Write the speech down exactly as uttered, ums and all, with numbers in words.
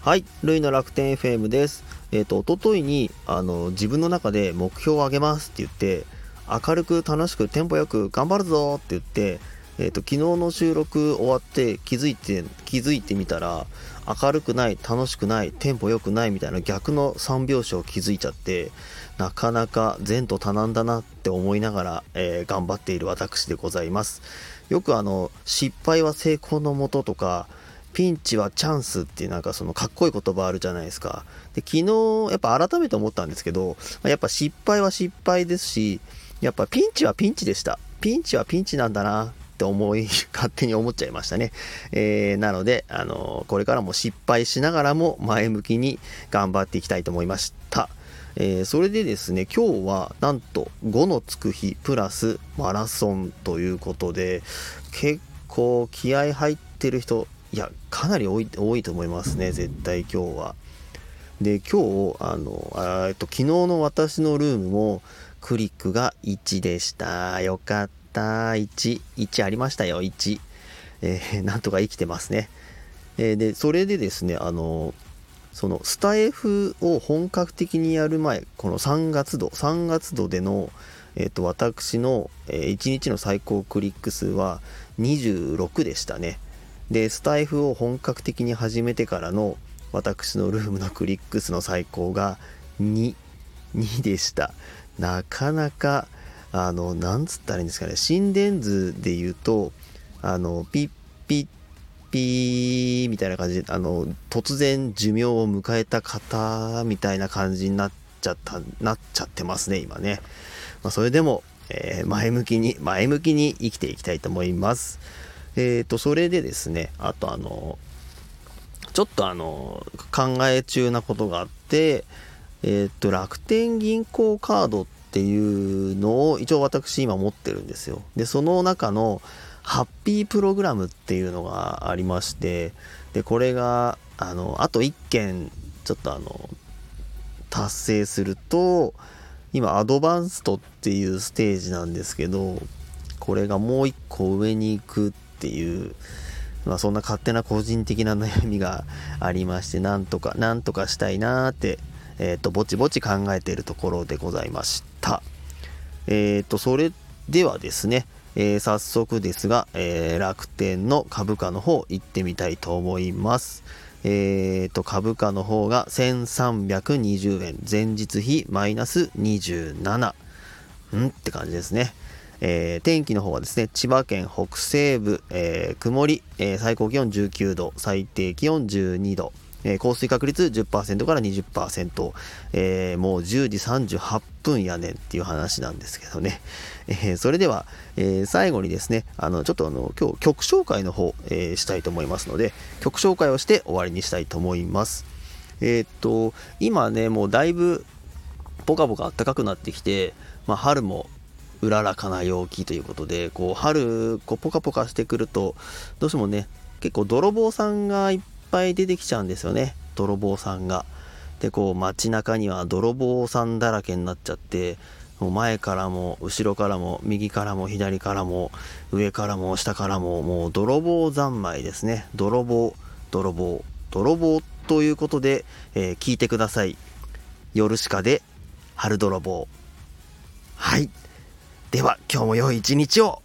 はい、ルイの楽天 エフエム です。えーと、一昨日にあの自分の中で目標を上げますって言って、明るく楽しくテンポよく頑張るぞって言って、えーと、昨日の収録終わって気づいて気づいてみたら、明るくない、楽しくない、テンポよくないみたいな逆の三拍子を気づいちゃって、なかなか前途多難だなって思いながら、えー、頑張っている私でございます。よくあの失敗は成功のもととか、ピンチはチャンスっていうなんかそのかっこいい言葉あるじゃないですか。で、昨日やっぱ改めて思ったんですけど、やっぱ失敗は失敗ですし、やっぱピンチはピンチでした。ピンチはピンチなんだなって思い勝手に思っちゃいましたね。えー、なのであのこれからも失敗しながらも前向きに頑張っていきたいと思いました。えー、それでですね、今日はなんとごのつく日プラスマラソンということで、結構気合入ってる人、いやかなり多い、多いと思いますね、絶対今日は。で、今日あのあと昨日の私のルームもクリックがいちでした。よかった。いちいちありましたよ。いち、えー、なんとか生きてますね。えー、でそれでですね、あのそのスタエフを本格的にやる前、このさんがつ度さんがつ度での、えー、と私の、えー、いちにちの最高クリック数はにじゅうろくでしたね。でスタイフを本格的に始めてからの私のルームのクリック数の最高がにでした。なかなかあのなんつったらいいんですかね、心電図で言うとあのピッピッピーみたいな感じで、あの突然寿命を迎えた方みたいな感じになっちゃったなっちゃってますね今ね。まあ、それでも、えー、前向きに前向きに生きていきたいと思います。えーと、それでですね、あとあのちょっとあの考え中なことがあって、えーと、楽天銀行カードっていうのを一応私今持ってるんですよ。でその中のハッピープログラムっていうのがありまして、でこれがあのあといっけんちょっとあの達成すると、今アドバンストっていうステージなんですけど、これがもういっこ上に行くっていう、まあ、そんな勝手な個人的な悩みがありまして、なんとかなんとかしたいなーって、えー、とぼちぼち考えているところでございました。えー、とそれではですね、えー、早速ですが、えー、楽天の株価の方行ってみたいと思います。えー、と株価の方がせんさんびゃくにじゅうえん、前日比マイナスにじゅうななんって感じですね。えー、天気の方はですね、千葉県北西部、えー、曇り、えー、最高気温じゅうきゅうど、最低気温じゅうにど、えー、降水確率 じゅっパーセント から にじゅっパーセント、えー、もうじゅうじさんじゅうはっぷんやねんっていう話なんですけどね。えー、それでは、えー、最後にですね、あのちょっとあの今日曲紹介の方、えー、したいと思いますので、曲紹介をして終わりにしたいと思います。えー、っと今ね、もうだいぶポカポカ暖かくなってきて、まあ、春もうららかな陽気ということで、こう春こうポカポカしてくると、どうしてもね結構泥棒さんがいっぱい出てきちゃうんですよね。泥棒さんがでこう街中には泥棒さんだらけになっちゃって、もう前からも後ろからも右からも左からも上からも下からも、もう泥棒三昧ですね。泥棒泥棒泥棒ということで、えー、聞いてください。ヨルシカで春泥棒。はい、では今日も良い一日を。